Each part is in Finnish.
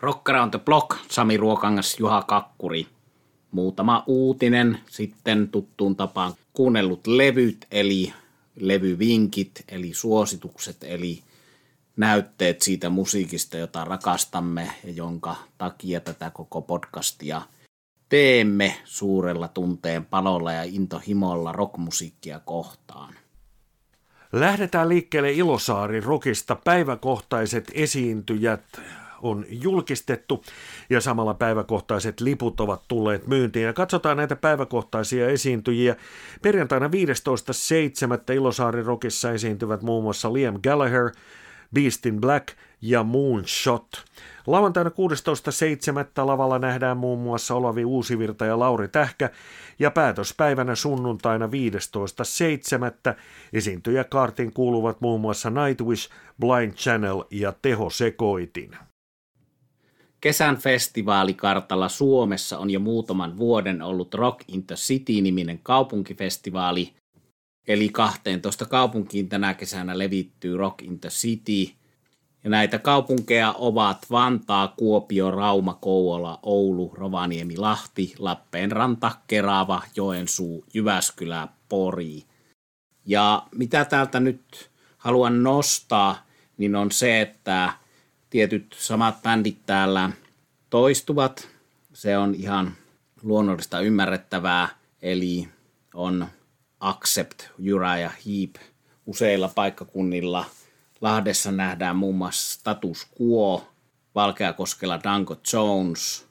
Rock Around the Block, Sami Ruokangas, Juha Kakkuri. Muutama uutinen, sitten tuttuun tapaan kuunnellut levyt, eli levyvinkit, eli suositukset, eli näytteet siitä musiikista, jota rakastamme ja jonka takia tätä koko podcastia teemme suurella tunteen palolla ja intohimolla rockmusiikkia kohtaan. Lähdetään liikkeelle Ilosaari rockista. Päiväkohtaiset esiintyjät on julkistettu ja samalla päiväkohtaiset liput ovat tulleet myyntiin. Ja katsotaan näitä päiväkohtaisia esiintyjiä. Perjantaina 15.7. Ilosaari rockissa esiintyvät muun muassa Liam Gallagher, Beast in Black ja Moonshot. Lauantaina 16.7. lavalla nähdään muun muassa Olavi Uusivirta ja Lauri Tähkä, ja päätöspäivänä sunnuntaina 15.7. esiintyjäkaartiin kuuluvat muun muassa Nightwish, Blind Channel ja Teho Sekoitin. Kesän festivaalikartalla Suomessa on jo muutaman vuoden ollut Rock in the City-niminen kaupunkifestivaali, eli 12 kaupunkiin tänä kesänä levittyy Rock in the City. Ja näitä kaupunkeja ovat Vantaa, Kuopio, Rauma, Kouvola, Oulu, Rovaniemi, Lahti, Lappeenranta, Kerava, Joensuu, Jyväskylä, Pori. Ja mitä täältä nyt haluan nostaa, niin on se, että tietyt samat bändit täällä toistuvat. Se on ihan luonnollista ymmärrettävää, eli on Accept, Uriah Heep useilla paikkakunnilla. Lahdessa nähdään muun muassa Status Quo, Valkeakoskella Danko Jones,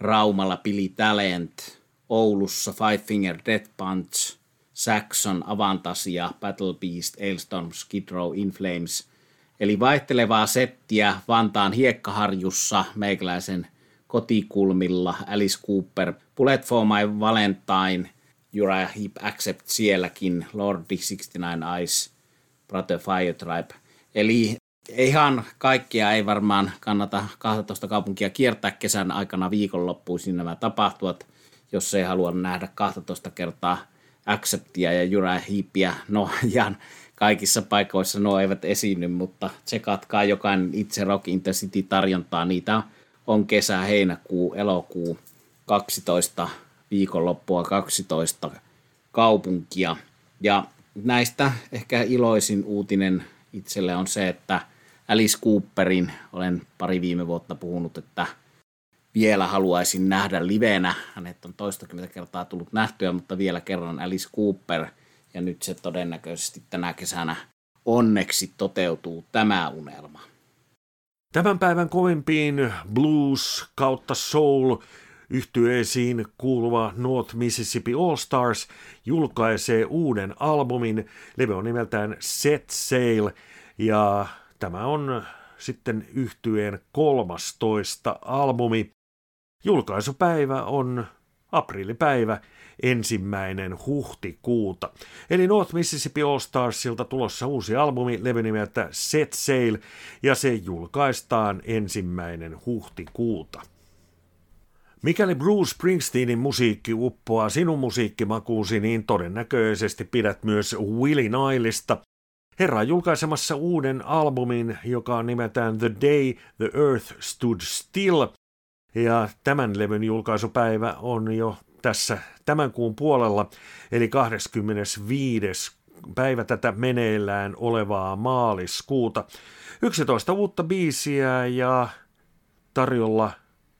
Raumalla Billy Talent, Oulussa Five Finger Death Punch, Saxon, Avantasia, Battle Beast, Ailstorm, Skid Row, In Flames. Eli vaihtelevaa settiä Vantaan Hiekkaharjussa, meikäläisen kotikulmilla, Alice Cooper, Bullet for my Valentine, Uriah Heep, Accept sielläkin, Lordi, 69 Eyes, Brother Fire Tribe. Eli ihan kaikkia ei varmaan kannata 12 kaupunkia kiertää kesän aikana, viikonloppuisin nämä tapahtuvat, jos ei halua nähdä 12 kertaa Acceptia ja Uriah Heepiä. No ihan kaikissa paikoissa nuo eivät esiinny, mutta tsekatkaa jokainen itse Rock in the City -tarjontaa. Niitä on kesä, heinäkuu, elokuu, 12 viikonloppua, 12 kaupunkia. Ja näistä ehkä iloisin uutinen itselle on se, että Alice Cooperin, olen pari viime vuotta puhunut, että vielä haluaisin nähdä livenä. Hänet on toistakymmentä kertaa tullut nähtyä, mutta vielä kerran Alice Cooper. Ja nyt se todennäköisesti tänä kesänä onneksi toteutuu tämä unelma. Tämän päivän kovimpiin blues kautta soul yhtyeisiin kuuluva North Mississippi All Stars julkaisee uuden albumin. Levy on nimeltään Set Sail ja tämä on sitten yhtyeen 13. albumi. Julkaisupäivä on aprillipäivä 1. huhtikuuta. Eli North Mississippi All Starsilta tulossa uusi albumi, levy nimeltä Set Sail, ja se julkaistaan 1. huhtikuuta. Mikäli Bruce Springsteenin musiikki uppoaa sinun musiikkimakuusi, niin todennäköisesti pidät myös Willie Nilesta. Herra on julkaisemassa uuden albumin, joka nimetään The Day The Earth Stood Still. Ja tämän levyn julkaisupäivä on jo tässä tämän kuun puolella, eli 25. päivä tätä meneillään olevaa maaliskuuta. 11 uutta biisiä ja tarjolla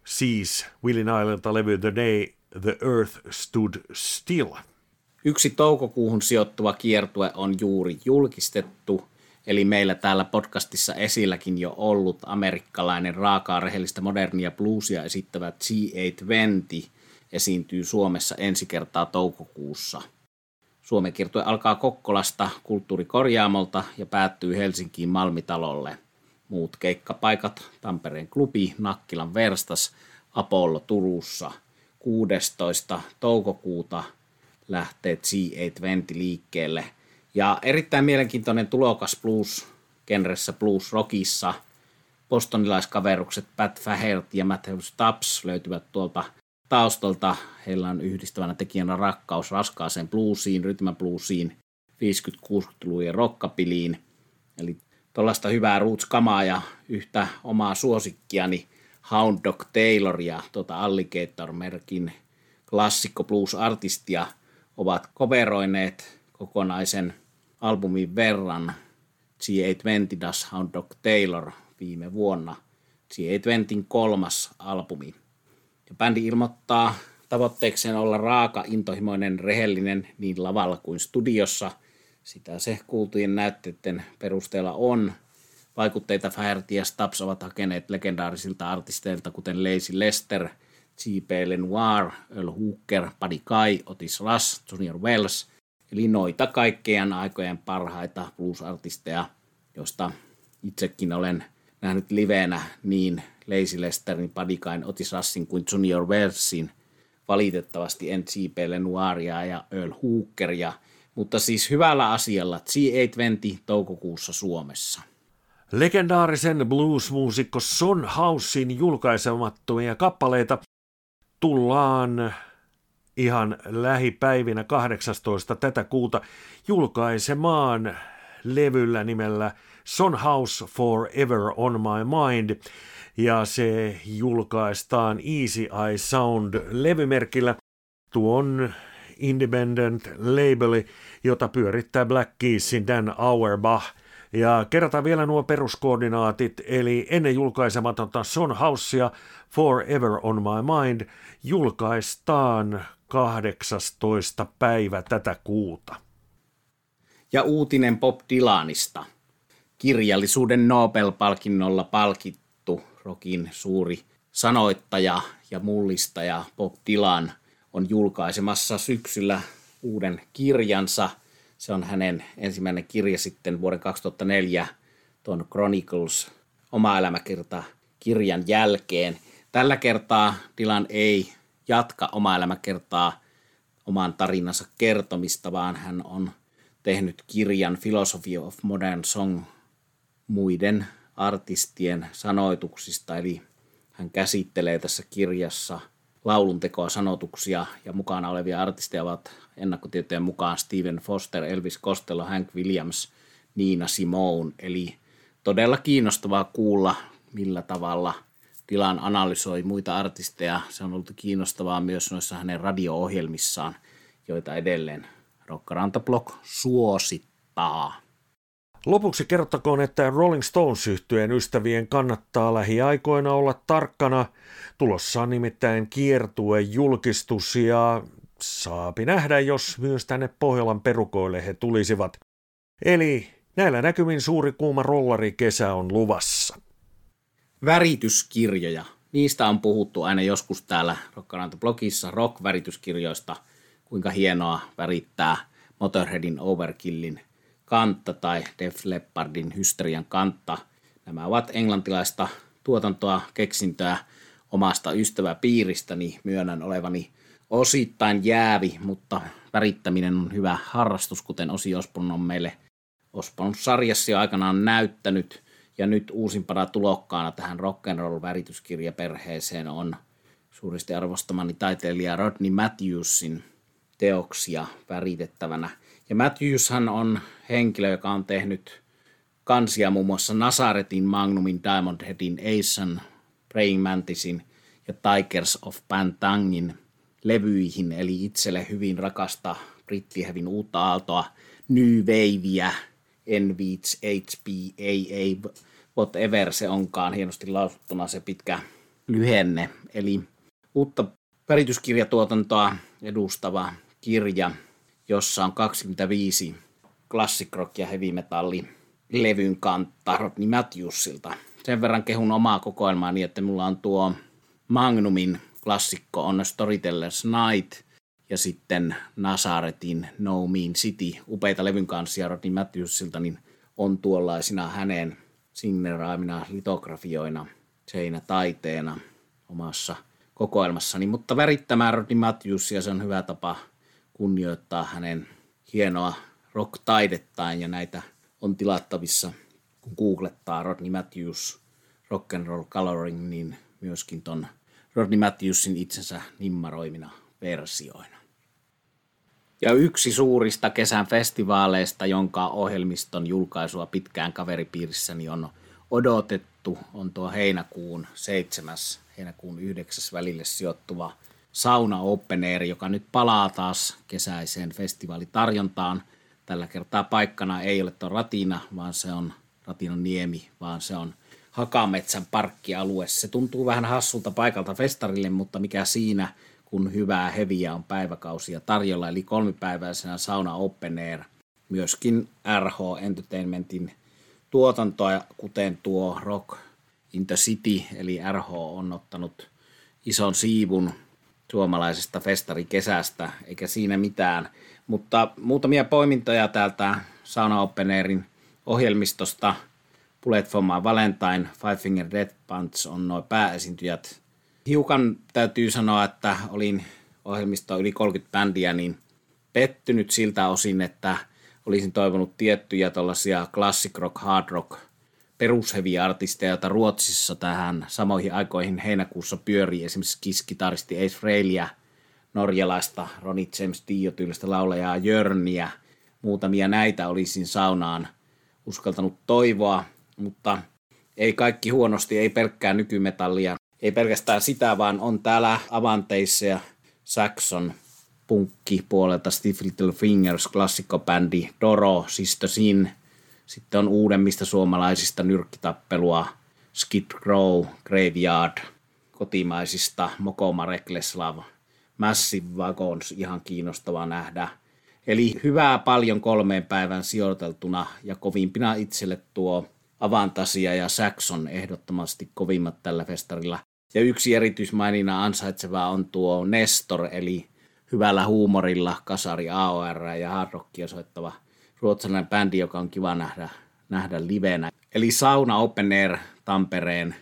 siis Willie Nilelta levy The Day The Earth Stood Still. 1. toukokuuhun sijoittuva kiertue on juuri julkistettu, eli meillä täällä podcastissa esilläkin jo ollut amerikkalainen raakaa rehellistä modernia bluesia esittävä c 8 Venti esiintyy Suomessa ensi kertaa toukokuussa. Suomen kiertue alkaa Kokkolasta Kulttuurikorjaamolta ja päättyy Helsinkiin Malmitalolle. Muut keikkapaikat, Tampereen klubi, Nakkilan verstas, Apollo Turussa. 16. toukokuuta lähtee C8 Venti liikkeelle. Ja erittäin mielenkiintoinen tulokas blues-genressä, blues-rockissa. Bostonilaiskaverukset Pat Faherty ja Matthew Stubbs löytyvät tuolta taustalta. Heillä on yhdistävänä tekijänä rakkaus raskaaseen bluesiin, rytmäbluesiin, 50-60-luvujen rockabiliin. Eli tuollaista hyvää roots-kamaa ja yhtä omaa suosikkiani Hound Dog Taylor ja Alligator-merkin klassikko blues-artistia ovat coveroineet kokonaisen albumin verran. C8 Venti Das Hound Dog Taylor viime vuonna, C8 Ventin kolmas albumi. Ja bändi ilmoittaa tavoitteekseen olla raaka, intohimoinen, rehellinen niin lavalla kuin studiossa. Sitä se kuultujen näytteiden perusteella on. Vaikutteita Faherty ja Stubbs ovat hakeneet legendaarisilta artisteilta, kuten Lazy Lester, C.P. Lenoir, Earl Hooker, Paddy Kai, Otis Rass, Junior Wells, eli noita kaikkien aikojen parhaita blues-artisteja, joista itsekin olen nähnyt livenä niin Lazy Lesterin, Paddy Kain, Otis Rassin kuin Junior Wellsin. Valitettavasti en C.P. Lenoiria ja Earl Hookeria, mutta siis hyvällä asialla C8 Venti toukokuussa Suomessa. Legendaarisen blues-muusikko Son Housen julkaisemattomia kappaleita tullaan ihan lähipäivinä 18. tätä kuuta julkaisemaan levyllä nimellä Son House Forever On My Mind, ja se julkaistaan Easy Eye Sound-levymerkillä. Tuo on independent labeli, jota pyörittää Black Keesin Dan Auerbach. Ja kerrataan vielä nuo peruskoordinaatit, eli ennen julkaisematonta Son Housea Forever On My Mind julkaistaan 18. päivä tätä kuuta. Ja uutinen Bob Dylanista. Kirjallisuuden Nobel-palkinnolla palkittu rockin suuri sanoittaja ja mullistaja Bob Dylan on julkaisemassa syksyllä uuden kirjansa. Se on hänen ensimmäinen kirja sitten vuoden 2004 tuon Chronicles oma elämäkerta kirjan jälkeen. Tällä kertaa Dylan ei jatka oma elämäkertaa oman tarinansa kertomista, vaan hän on tehnyt kirjan Philosophy of Modern Song muiden artistien sanoituksista, eli hän käsittelee tässä kirjassa lauluntekoa, sanotuksia, ja mukana olevia artisteja ovat ennakkotietojen mukaan Stephen Foster, Elvis Costello, Hank Williams, Nina Simone. Eli todella kiinnostavaa kuulla, millä tavalla Dylan analysoi muita artisteja. Se on ollut kiinnostavaa myös noissa hänen radio-ohjelmissaan, joita edelleen Rockarantablog suosittaa. Lopuksi kerrottakoon, että Rolling Stones-yhtyeen ystävien kannattaa lähiaikoina olla tarkkana. Tulossa on nimittäin kiertuejulkistus ja saapi nähdä, jos myös tänne Pohjolan perukoille he tulisivat. Eli näillä näkymin suuri kuuma rollarikesä on luvassa. Värityskirjoja. Niistä on puhuttu aina joskus täällä Rockaranta-blogissa, rock-värityskirjoista, kuinka hienoa värittää Motorheadin Overkillin kantta tai Def Leppardin Hysterian kantta. Nämä ovat englantilaista tuotantoa, keksintöä omasta ystäväpiiristäni. Myönnän olevani osittain jäävi, mutta värittäminen on hyvä harrastus, kuten Ozzy Osbourne on meille Osbourne-sarjassa jo aikanaan näyttänyt. Ja nyt uusimpana tulokkaana tähän rock'n'roll-värityskirjaperheeseen on suuresti arvostamani taiteilija Rodney Matthewsin teoksia väritettävänä. Ja Matthewshan on henkilö, joka on tehnyt kansia muun muassa Nazaretin, Magnumin, Diamond Headin, Asen, Praying Mantisin ja Tigers of Pantangin levyihin, eli itselle hyvin rakasta brittihevin uutta aaltoa, New Waveä, Enviits, HPAA, whatever se onkaan, hienosti lausuttuna se pitkä lyhenne. Eli uutta värityskirjatuotantoa edustava kirja, jossa on 25 classic rock- ja heavy metalli-levyn kantaa Rodney Matthewsilta. Sen verran kehun omaa kokoelmaa niin, että mulla on tuo Magnumin klassikko on Storyteller's Night ja sitten Nazaretin No Mean City. Upeita levyn kansia Rodney Matthewsilta niin on tuollaisina hänen signeraamina litografioina seinätaiteena omassa kokoelmassani. Mutta värittämään Rodney Matthewsia, se on hyvä tapa kunnioittaa hänen hienoa rock-taidettaan, ja näitä on tilattavissa, kun googlettaa Rodney Matthews Rock'n'Roll Coloring, niin myöskin ton Rodney Matthewsin itsensä nimmaroimina versioina. Ja yksi suurista kesän festivaaleista, jonka ohjelmiston julkaisua pitkään kaveripiirissäni on odotettu on tuo heinäkuun 9. välille sijoittuva Sauna Open Air, joka nyt palaa taas kesäiseen festivaalitarjontaan. Tällä kertaa paikkana ei ole tuo Ratina, vaan se on Ratinon niemi, vaan se on Hakametsän parkkialue. Se tuntuu vähän hassulta paikalta festarille, mutta mikä siinä, kun hyvää heviä on päiväkausia tarjolla, eli 3-päiväisenä Sauna Open Air. Myöskin RH Entertainmentin tuotantoa, kuten tuo Rock in the City, eli RH on ottanut ison siivun suomalaisesta festarikesästä, eikä siinä mitään. Mutta muutamia poimintoja täältä Sauna Open Airin ohjelmistosta. Bullet for my Valentine, Five Finger Death Punch on nuo pääesiintyjät. Hiukan täytyy sanoa, että olin ohjelmistoa yli 30 bändiä, niin pettynyt siltä osin, että olisin toivonut tiettyjä tuollaisia classic rock, hard rock, perusheviä artisteja, joita Ruotsissa tähän samoihin aikoihin heinäkuussa pyörii. Esimerkiksi Kiss-kitaristi Ace Frehleyä, norjalaista Ronnie James Dio-tyylistä laulajaa Jörniä. Muutamia näitä olisin saunaan uskaltanut toivoa, mutta ei kaikki huonosti, ei pelkkää nykymetallia. Ei pelkästään sitä, vaan on täällä Avantasia, Saxon, punkkipuolelta Stiff Little Fingers, klassikkobändi Doro, Sister Sin. Sitten on uudemmista suomalaisista Nyrkkitappelua, Skid Row, Graveyard, kotimaisista Mokoma Rekleslav, Massive Wagons, ihan kiinnostavaa nähdä. Eli hyvää paljon 3 päivän sijoiteltuna ja kovimpina itselle tuo Avantasia ja Saxon, ehdottomasti kovimmat tällä festarilla. Ja yksi erityismainina ansaitsevaa on tuo Nestor, eli hyvällä huumorilla kasari AOR ja hard rockia soittava ruotsalainen bändi, joka on kiva nähdä livenä. Eli Sauna Open Air Tampereen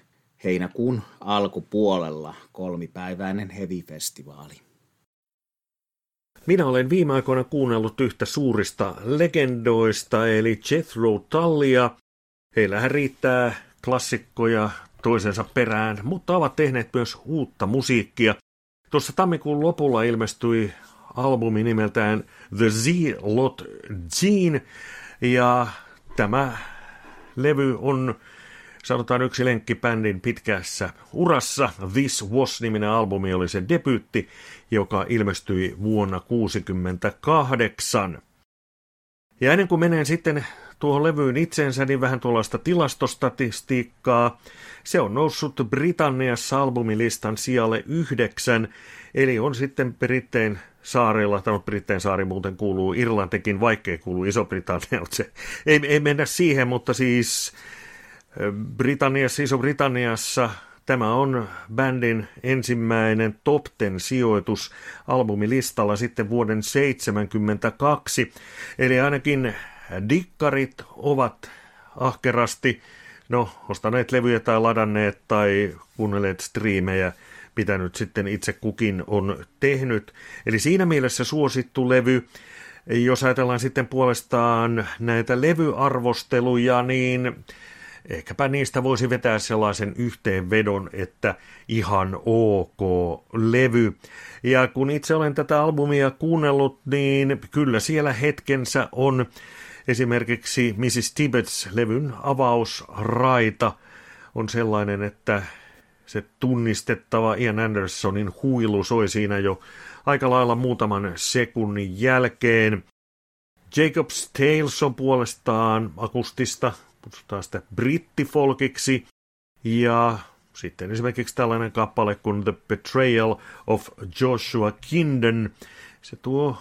heinäkuun alkupuolella, 3-päiväinen heavy-festivaali. Minä olen viime aikoina kuunnellut yhtä suurista legendoista, eli Jethro Tullia. Heillähän riittää klassikkoja toisensa perään, mutta ovat tehneet myös uutta musiikkia. Tuossa tammikuun lopulla ilmestyi albumi nimeltään The Z-Lot Gene, ja tämä levy on, sanotaan, yksi lenkkibändin pitkässä urassa. This Was-niminen albumi oli se debyytti, joka ilmestyi vuonna 1968. Ja ennen kuin menen sitten tuohon levyyn itsensä, niin vähän tuollaista tilastostatistiikkaa. Se on noussut Britanniassa albumilistan sijalle 9, eli on sitten Brittein saarella, tai Brittein saari muuten kuuluu Irlantikin, vaikkei kuulu Iso-Britannia, mutta se ei mennä siihen, mutta siis Britanniassa, Iso-Britanniassa tämä on bändin ensimmäinen top 10 sijoitus albumilistalla sitten vuoden 1972, eli ainakin dikkarit ovat ahkerasti ostaneet levyjä tai ladanneet tai kuunnelleet striimejä, mitä nyt sitten itse kukin on tehnyt. Eli siinä mielessä suosittu levy. Jos ajatellaan sitten puolestaan näitä levyarvosteluja, niin ehkäpä niistä voisi vetää sellaisen yhteenvedon, että ihan ok levy. Ja kun itse olen tätä albumia kuunnellut, niin kyllä siellä hetkensä on. Esimerkiksi Mrs. Tibbets-levyn avausraita on sellainen, että se tunnistettava Ian Andersonin huilu soi siinä jo aika lailla muutaman sekunnin jälkeen. Jacob's Tales on puolestaan akustista, kutsutaan sitä brittifolkiksi, ja sitten esimerkiksi tällainen kappale kuin The Betrayal of Joshua Kinden, se tuo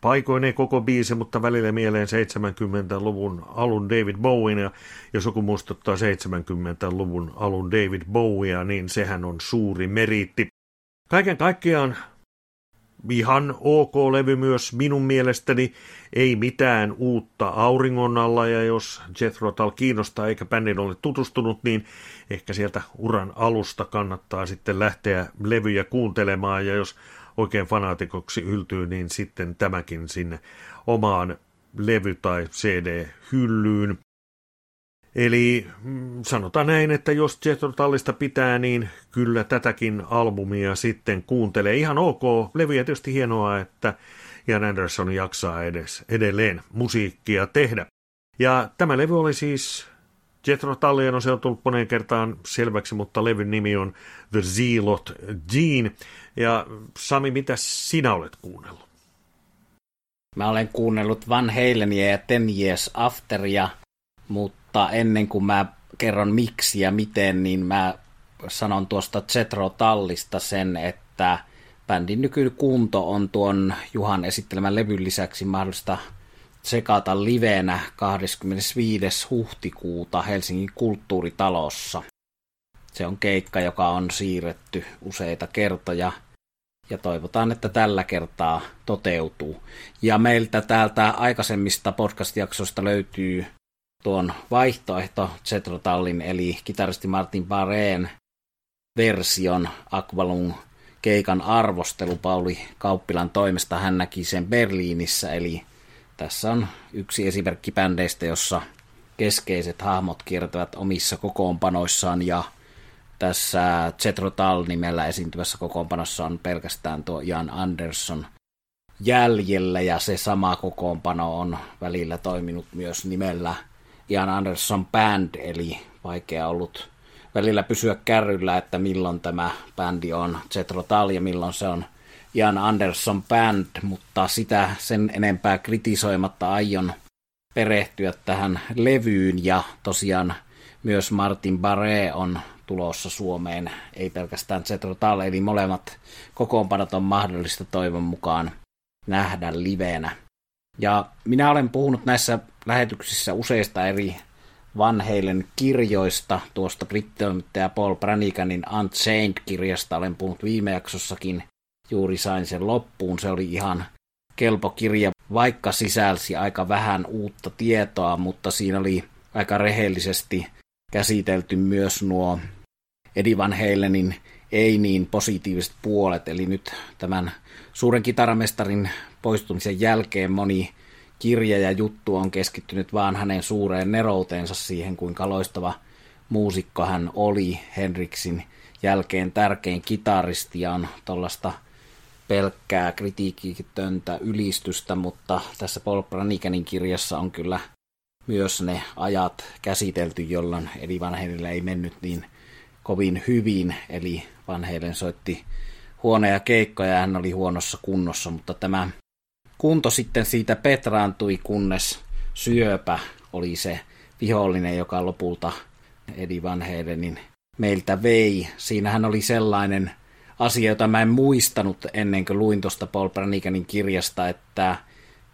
paikoin ei koko biisi, mutta välillä mieleen 70-luvun alun David Bowiea, ja jos joku muistuttaa 70-luvun alun David Bowiea, niin sehän on suuri meriitti. Kaiken kaikkiaan ihan ok levy myös minun mielestäni, ei mitään uutta auringon alla, ja jos Jethro Tull kiinnostaa eikä bändin ole tutustunut, niin ehkä sieltä uran alusta kannattaa sitten lähteä levyjä kuuntelemaan, ja jos oikein fanaatikoksi yltyy, niin sitten tämäkin sinne omaan levy- tai CD-hyllyyn. Eli sanotaan näin, että jos Jethro Tullista pitää, niin kyllä tätäkin albumia sitten kuuntelee. Ihan ok levyjä, tietysti hienoa, että Ian Anderson jaksaa edelleen musiikkia tehdä. Ja tämä levy oli siis Jethro Tull, se on tullut moneen kertaan selväksi, mutta levyn nimi on The Zealot Gene. Ja Sami, mitä sinä olet kuunnellut? Mä olen kuunnellut Van Halenia ja Ten Years Afteria, mutta ennen kuin mä kerron miksi ja miten, niin mä sanon tuosta Jethro Tullista sen, että bändin nykykunto on tuon Juhan esittelemän levyn lisäksi mahdollista tsekata livenä 25. huhtikuuta Helsingin kulttuuritalossa. Se on keikka, joka on siirretty useita kertoja ja toivotaan, että tällä kertaa toteutuu. Ja meiltä täältä aikaisemmista podcast-jaksoista löytyy tuon vaihtoehto Jethro Tullin eli kitaristi Martin Barrén version Aqualung keikan arvostelu Pauli Kauppilan toimesta. Hän näki sen Berliinissä, eli tässä on yksi esimerkki bändeistä, jossa keskeiset hahmot kiertävät omissa kokoonpanoissaan, ja tässä Jethro Tull -nimellä esiintyvässä kokoonpanossa on pelkästään tuo Ian Anderson jäljellä, ja se sama kokoonpano on välillä toiminut myös nimellä Ian Anderson Band, eli vaikea ollut välillä pysyä kärryllä, että milloin tämä bändi on Jethro Tull ja milloin se on Ian Anderson Band, mutta sitä sen enempää kritisoimatta aion perehtyä tähän levyyn, ja tosiaan myös Martin Barré on tulossa Suomeen, ei pelkästään Jethro Tull, eli molemmat kokoonpanot on mahdollista toivon mukaan nähdä livenä. Ja minä olen puhunut näissä lähetyksissä useista eri Van Halen kirjoista, tuosta brittitoimittaja Paul Branniganin Unchained-kirjasta olen puhunut viime jaksossakin, juuri sain sen loppuun, se oli ihan kelpo kirja, vaikka sisälsi aika vähän uutta tietoa, mutta siinä oli aika rehellisesti käsitelty myös nuo Eddie Van Halenin ei niin positiiviset puolet, eli nyt tämän suuren kitaramestarin poistumisen jälkeen moni kirja ja juttu on keskittynyt vaan hänen suureen nerouteensa, siihen kuinka loistava muusikko hän oli, Henriksin jälkeen tärkein kitaristi, ja on tuollaista pelkkää kritiikitöntä ylistystä, mutta tässä Paul Branniganin kirjassa on kyllä myös ne ajat käsitelty, jolloin Eddie Van Halenilla ei mennyt niin kovin hyvin, eli Van Halen soitti huonoja keikkoja ja hän oli huonossa kunnossa, mutta tämä kunto sitten siitä petraantui, kunnes syöpä oli se vihollinen, joka lopulta Eddie Van Halenin meiltä vei. Siinähän oli sellainen asia, jota mä en muistanut ennen kuin luin tuosta Paul Branniganin kirjasta, että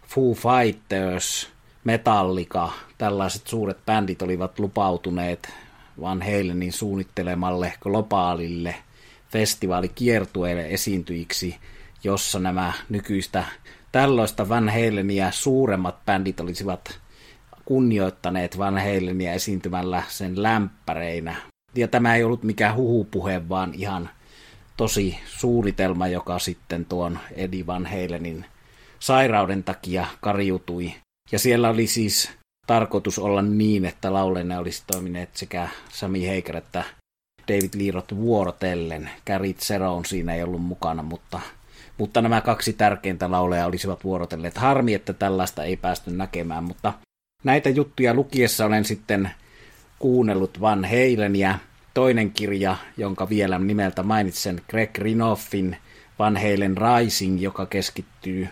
Foo Fighters, Metallica, tällaiset suuret bändit olivat lupautuneet Van Halenin suunnittelemalle globaalille festivaalikiertueelle esiintyjiksi, jossa nämä nykyistä tällaista Van Halenia suuremmat bändit olisivat kunnioittaneet Van Halenia esiintymällä sen lämpäreinä. Ja tämä ei ollut mikään huhupuhe, vaan ihan tosi suunnitelma, joka sitten tuon Eddie Van Halenin sairauden takia kariutui. Ja siellä oli siis tarkoitus olla niin, että laulajana olisi toimineet sekä Sammy Hagar että David Lee Roth vuorotellen. Gary Cherone siinä ei ollut mukana, mutta nämä kaksi tärkeintä laulajaa olisivat vuorotelleet. Harmi, että tällaista ei päästy näkemään, mutta näitä juttuja lukiessa olen sitten kuunnellut Van Halenia. Toinen kirja, jonka vielä nimeltä mainitsen, Greg Rinoffin Van Halen Rising, joka keskittyy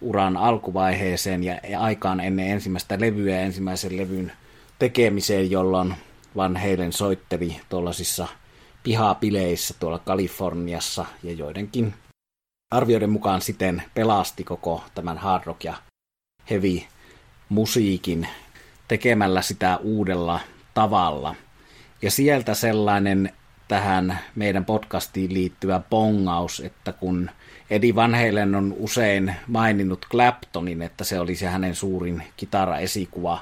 uran alkuvaiheeseen ja aikaan ennen ensimmäistä levyä ja ensimmäisen levyn tekemiseen, jolloin Van Halen soitteli tuollaisissa pihapileissä tuolla Kaliforniassa ja joidenkin arvioiden mukaan siten pelasti koko tämän hard rock ja heavy musiikin tekemällä sitä uudella tavalla. Ja sieltä sellainen tähän meidän podcastiin liittyvä bongaus, että kun Eddie Van Halen on usein maininnut Claptonin, että se oli se hänen suurin kitaraesikuva,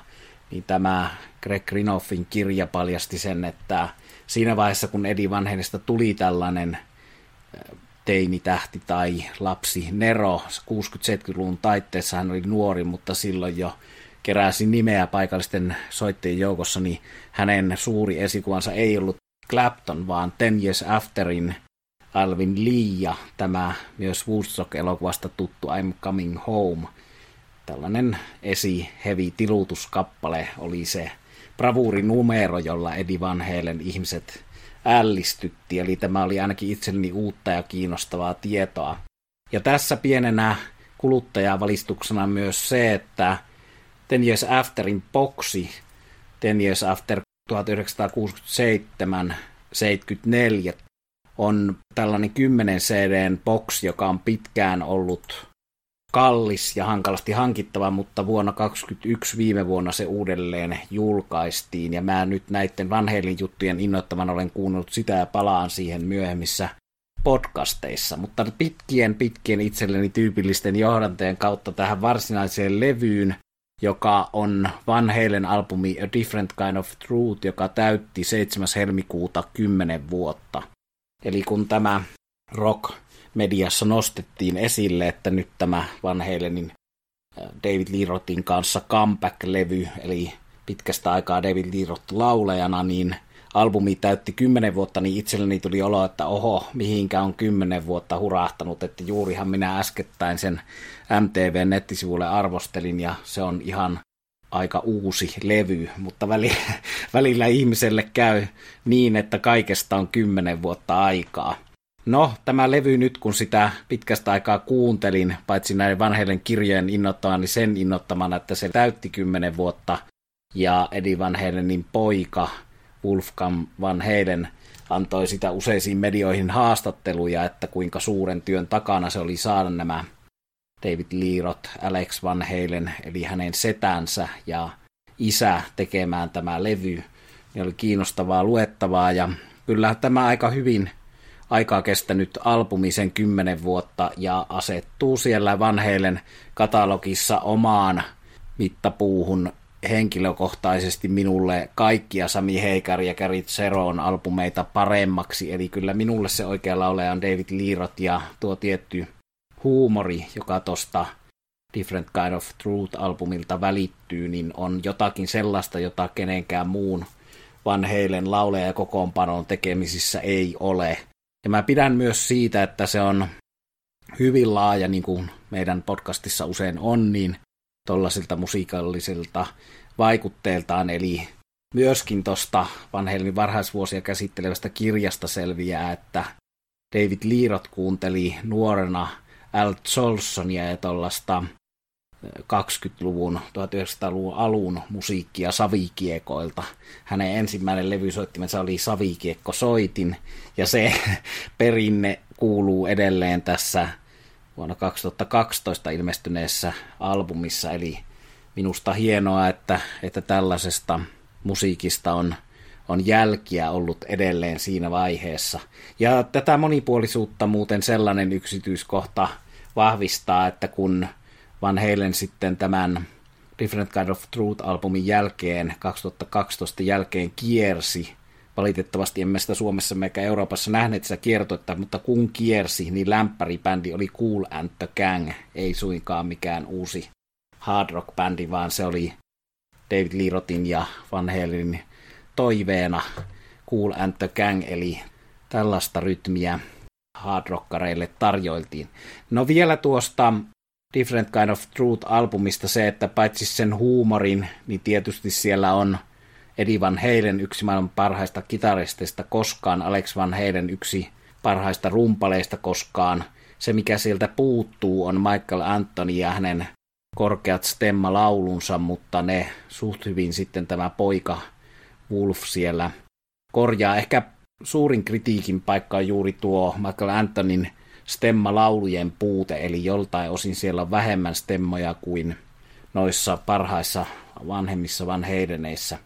niin tämä Greg Rinoffin kirja paljasti sen, että siinä vaiheessa kun Eddie Van Halenista tuli tällainen teinitähti tai lapsi nero, 60-70-luvun taitteessa hän oli nuori, mutta silloin jo keräsi nimeä paikallisten soittajien joukossa, niin hänen suuri esikuvansa ei ollut Clapton, vaan Ten Years Afterin Alvin Lee ja tämä myös Woodstock-elokuvasta tuttu I'm Coming Home. Tällainen esi-hevi tilutuskappale oli se bravuurinumero, jolla Eddie Van Halen ihmiset ällistytti, eli tämä oli ainakin itselleni uutta ja kiinnostavaa tietoa. Ja tässä pienenä kuluttajavalistuksena myös se, että Ten Years Afterin boksi, Ten Years After 1967-74, on tällainen 10 CD:n boksi, joka on pitkään ollut kallis ja hankalasti hankittava, mutta vuonna 2021 viime vuonna se uudelleen julkaistiin, ja mä nyt näiden Van Halen juttujen innoittavan olen kuunnellut sitä ja palaan siihen myöhemmissä podcasteissa, mutta pitkien itselleni tyypillisten johdanteen kautta tähän varsinaiseen levyyn, joka on Van Halen albumi A Different Kind of Truth, joka täytti 7. helmikuuta 10 vuotta. Eli kun tämä rock-mediassa nostettiin esille, että nyt tämä Van Halenin David Lee Rothin kanssa comeback-levy, eli pitkästä aikaa David Lee Roth laulajana, niin albumi täytti 10 vuotta, niin itselleni tuli olo, että oho, mihinkä on 10 vuotta hurahtanut, että juurihan minä äskettäin sen MTV-nettisivuille arvostelin, ja se on ihan aika uusi levy, mutta välillä ihmiselle käy niin, että kaikesta on 10 vuotta aikaa. No, tämä levy nyt, kun sitä pitkästä aikaa kuuntelin, paitsi näiden Van Halen kirjojen innoittamana, niin sen innoittamana, että se täytti 10 vuotta, ja Eddie Van Halenin poika Wolfgang Van Halen antoi sitä useisiin medioihin haastatteluja, että kuinka suuren työn takana se oli saada nämä David Lee Roth, Alex Van Halen, eli hänen setänsä ja isä tekemään tämä levy. Ne oli kiinnostavaa luettavaa, ja kyllä tämä aika hyvin aikaa kestänyt albumi sen 10 vuotta ja asettuu siellä Van Halen katalogissa omaan mittapuuhun henkilökohtaisesti minulle kaikkia Sami Heikari ja Gary Cheron albumeita paremmaksi, eli kyllä minulle se oikea laulaja on David Lee Roth ja tuo tietty huumori, joka tuosta Different Kind of Truth-albumilta välittyy, niin on jotakin sellaista, jota kenenkään muun Van Halen lauleja ja kokoonpanon tekemisissä ei ole. Ja mä pidän myös siitä, että se on hyvin laaja, niin kuin meidän podcastissa usein on, niin tuollaisilta musiikallisilta vaikutteiltaan, eli myöskin tuosta Van Halenin varhaisvuosia käsittelevästä kirjasta selviää, että David Lee Roth kuunteli nuorena Al Jolsonia ja tuollaista 20-luvun, 1900-luvun alun musiikkia savikiekoilta. Hänen ensimmäinen levysoittimensa oli savikiekko soitin, ja se perinne kuuluu edelleen tässä vuonna 2012 ilmestyneessä albumissa, eli minusta hienoa, että tällaisesta musiikista on jälkiä ollut edelleen siinä vaiheessa. Ja tätä monipuolisuutta muuten sellainen yksityiskohta vahvistaa, että kun Van Halen sitten tämän Different Kind of Truth-albumin jälkeen, 2012 jälkeen kiersi, valitettavasti emme sitä Suomessa eikä Euroopassa nähneet sitä kiertoetta, mutta kun kiersi, niin lämpäribändi oli Kool and the Gang, ei suinkaan mikään uusi hard rock-bändi, vaan se oli David Lee Rothin ja Van Halenin toiveena Kool and the Gang, eli tällaista rytmiä hard rockareille tarjoiltiin. No vielä tuosta Different Kind of Truth-albumista se, että paitsi sen huumorin, niin tietysti siellä on Eddie Van Halen, yksi maailman parhaista kitaristeista koskaan, Alex Van Halen, yksi parhaista rumpaleista koskaan. Se, mikä sieltä puuttuu, on Michael Anthony ja hänen korkeat stemmalaulunsa, mutta ne suht hyvin sitten tämä poika Wolf siellä korjaa. Ehkä suurin kritiikin paikka on juuri tuo Michael Anthonyn stemmalaulujen puute, eli joltain osin siellä on vähemmän stemmoja kuin noissa parhaissa vanhemmissa Van Haleneissä.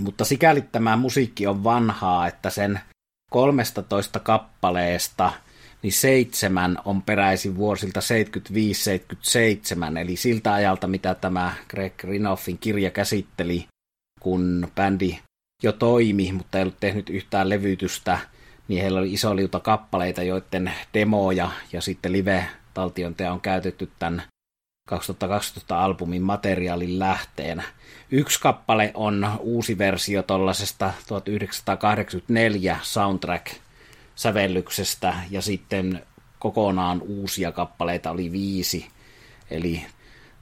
Mutta sikäli tämä musiikki on vanhaa, että sen 13 kappaleesta niin 7 on peräisin vuosilta 75-77, eli siltä ajalta, mitä tämä Greg Rinoffin kirja käsitteli, kun bändi jo toimi, mutta ei ollut tehnyt yhtään levytystä, niin heillä oli iso liuta kappaleita, joiden demoja ja sitten live-taltiointeja on käytetty tämän 2012 albumin materiaalin lähteenä. Yksi kappale on uusi versio tuollaisesta 1984 soundtrack-sävellyksestä, ja sitten kokonaan uusia kappaleita oli 5, eli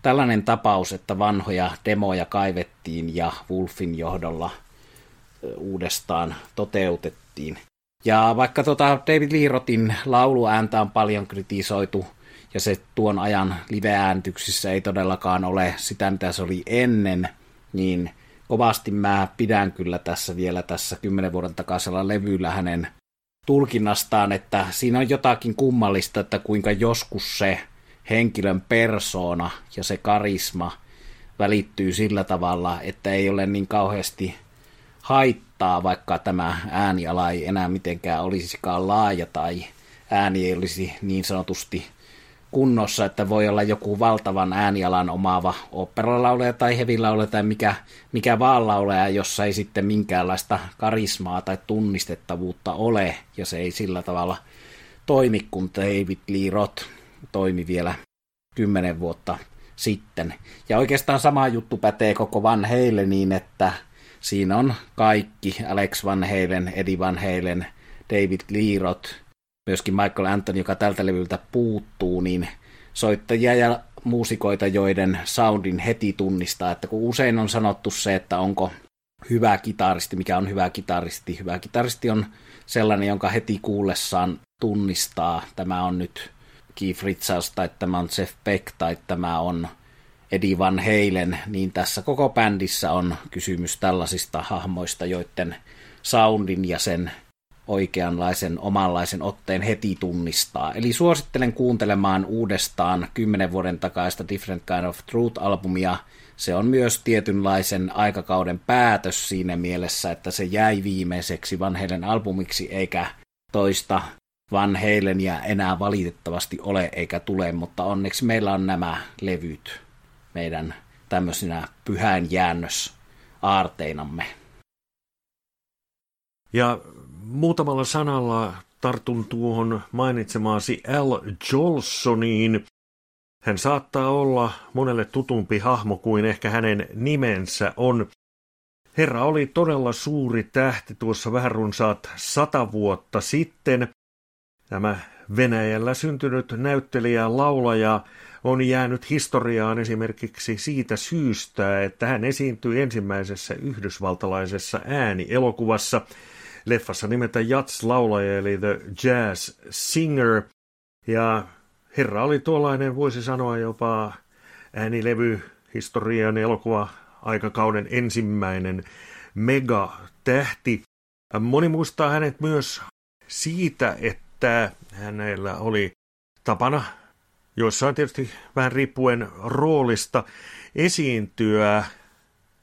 tällainen tapaus, että vanhoja demoja kaivettiin ja Wolfin johdolla uudestaan toteutettiin. Ja vaikka David Lee Rothin lauluääntä on paljon kritisoitu, ja se tuon ajan live-ääntyksissä ei todellakaan ole sitä, mitä se oli ennen, niin kovasti mä pidän kyllä tässä vielä tässä 10 vuoden takaisella levyllä hänen tulkinnastaan, että siinä on jotakin kummallista, että kuinka joskus se henkilön persoona ja se karisma välittyy sillä tavalla, että ei ole niin kauheasti haittaa, vaikka tämä ääniala ei enää mitenkään olisikaan laaja tai ääni ei olisi niin sanotusti kunnossa, että voi olla joku valtavan äänialan omaava oopperalaulaja tai hevilaulaja tai mikä vaan laulaja, jossa ei sitten minkäänlaista karismaa tai tunnistettavuutta ole, ja se ei sillä tavalla toimi, kun David Lee Roth toimi vielä 10 vuotta sitten. Ja oikeastaan sama juttu pätee koko Van Haleniin, että siinä on kaikki Alex Van Halen, Eddie Van Halen, David Lee Roth, myöskin Michael Anthony, joka tältä levyltä puuttuu, niin soittajia ja muusikoita, joiden soundin heti tunnistaa, että kun usein on sanottu se, että onko hyvä kitaristi, mikä on hyvä kitaristi. Hyvä kitaristi on sellainen, jonka heti kuullessaan tunnistaa, tämä on nyt Keith Richards, tai tämä on Jeff Beck, tai tämä on Eddie Van Halen, niin tässä koko bändissä on kysymys tällaisista hahmoista, joiden soundin ja sen oikeanlaisen, omanlaisen otteen heti tunnistaa. Eli suosittelen kuuntelemaan uudestaan 10 vuoden takaista Different Kind of Truth-albumia. Se on myös tietynlaisen aikakauden päätös siinä mielessä, että se jäi viimeiseksi Van Halen albumiksi, eikä toista Van Halenia enää valitettavasti ole eikä tule, mutta onneksi meillä on nämä levyt meidän tämmöisinä pyhäinjäännösaarteinamme. Ja muutamalla sanalla tartun tuohon mainitsemaasi Al Jolsoniin. Hän saattaa olla monelle tutumpi hahmo kuin ehkä hänen nimensä on. Herra oli todella suuri tähti tuossa vähän runsaat 100 vuotta sitten. Tämä Venäjällä syntynyt näyttelijä ja laulaja on jäänyt historiaan esimerkiksi siitä syystä, että hän esiintyi ensimmäisessä yhdysvaltalaisessa äänielokuvassa. Leffassa nimeltä jazz-laulaja eli The Jazz Singer, ja herra oli tuollainen, voisi sanoa jopa äänilevy historian elokuva aikakauden ensimmäinen megatähti. Moni muistaa hänet myös siitä, että hänellä oli tapana, joissain tietysti vähän riippuen roolista, esiintyä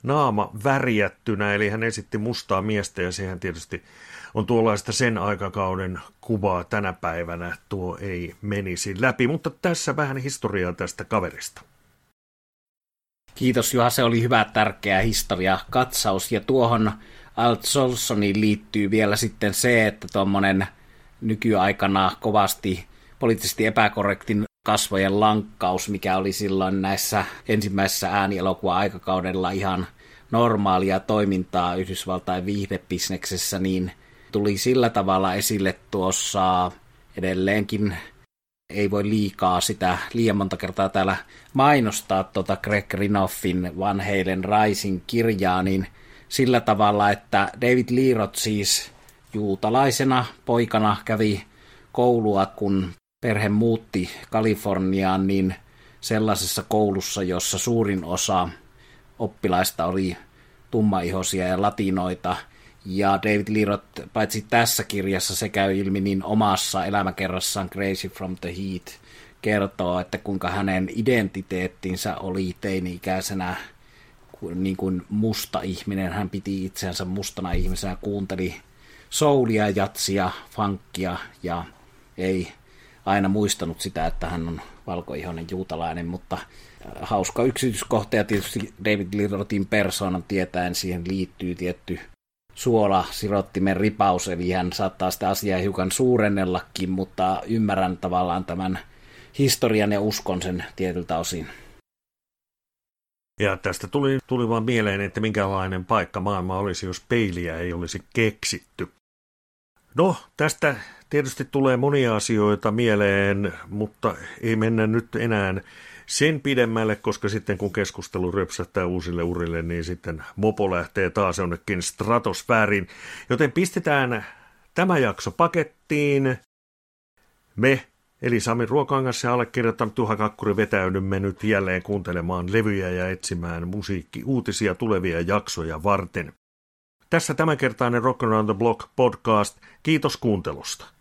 naama värjättynä, eli hän esitti mustaa miestä, ja sehän tietysti on tuollaista sen aikakauden kuvaa tänä päivänä. Tuo ei menisi läpi, mutta tässä vähän historiaa tästä kaverista. Kiitos Juha, se oli hyvä, tärkeä historiakatsaus, ja tuohon Al Jolsoniin liittyy vielä sitten se, että tuommoinen nykyaikana kovasti poliittisesti epäkorrektin kasvojen lankkaus, mikä oli silloin näissä ensimmäisessä äänielokuva-aikakaudella ihan normaalia toimintaa Yhdysvaltain viihdebisneksessä, niin tuli sillä tavalla esille tuossa edelleenkin, ei voi liikaa sitä liian monta kertaa täällä mainostaa Greg Rinoffin Van Halen Rising -kirjaa, niin sillä tavalla, että David Lee Roth siis juutalaisena poikana kävi koulua, kun perhe muutti Kaliforniaan, niin sellaisessa koulussa, jossa suurin osa oppilaista oli tummaihoisia ja latinoita. Ja David Lee Roth, paitsi tässä kirjassa, se käy ilmi, niin omassa elämäkerrassaan Crazy from the Heat kertoo, että kuinka hänen identiteettinsä oli teini-ikäisenä niin kuin musta ihminen. Hän piti itseänsä mustana ihmisenä, kuunteli soulia, jatsia, funkia ja ei aina muistanut sitä, että hän on valkoihoinen juutalainen, mutta hauska yksityiskohta, ja tietysti David Lee Rothin persoonan tietäen siihen liittyy tietty suolasirottimen ripaus, eli hän saattaa sitä asiaa hiukan suurennellakin, mutta ymmärrän tavallaan tämän historian ja uskon sen tietyltä osin. Ja tästä tuli vaan mieleen, että minkälainen paikka maailma olisi, jos peiliä ei olisi keksitty. No, tästä tietysti tulee monia asioita mieleen, mutta ei mennä nyt enää sen pidemmälle, koska sitten kun keskustelu röpsähtää uusille urille, niin sitten mopo lähtee taas jonnekin stratosfääriin. Joten pistetään tämä jakso pakettiin. Me, eli Sami Ruokangas ja allekirjoittanut Juha Kakkuri, vetäydymme nyt jälleen kuuntelemaan levyjä ja etsimään musiikkiuutisia tulevia jaksoja varten. Tässä tämänkertainen Rock Around the Block podcast. Kiitos kuuntelusta.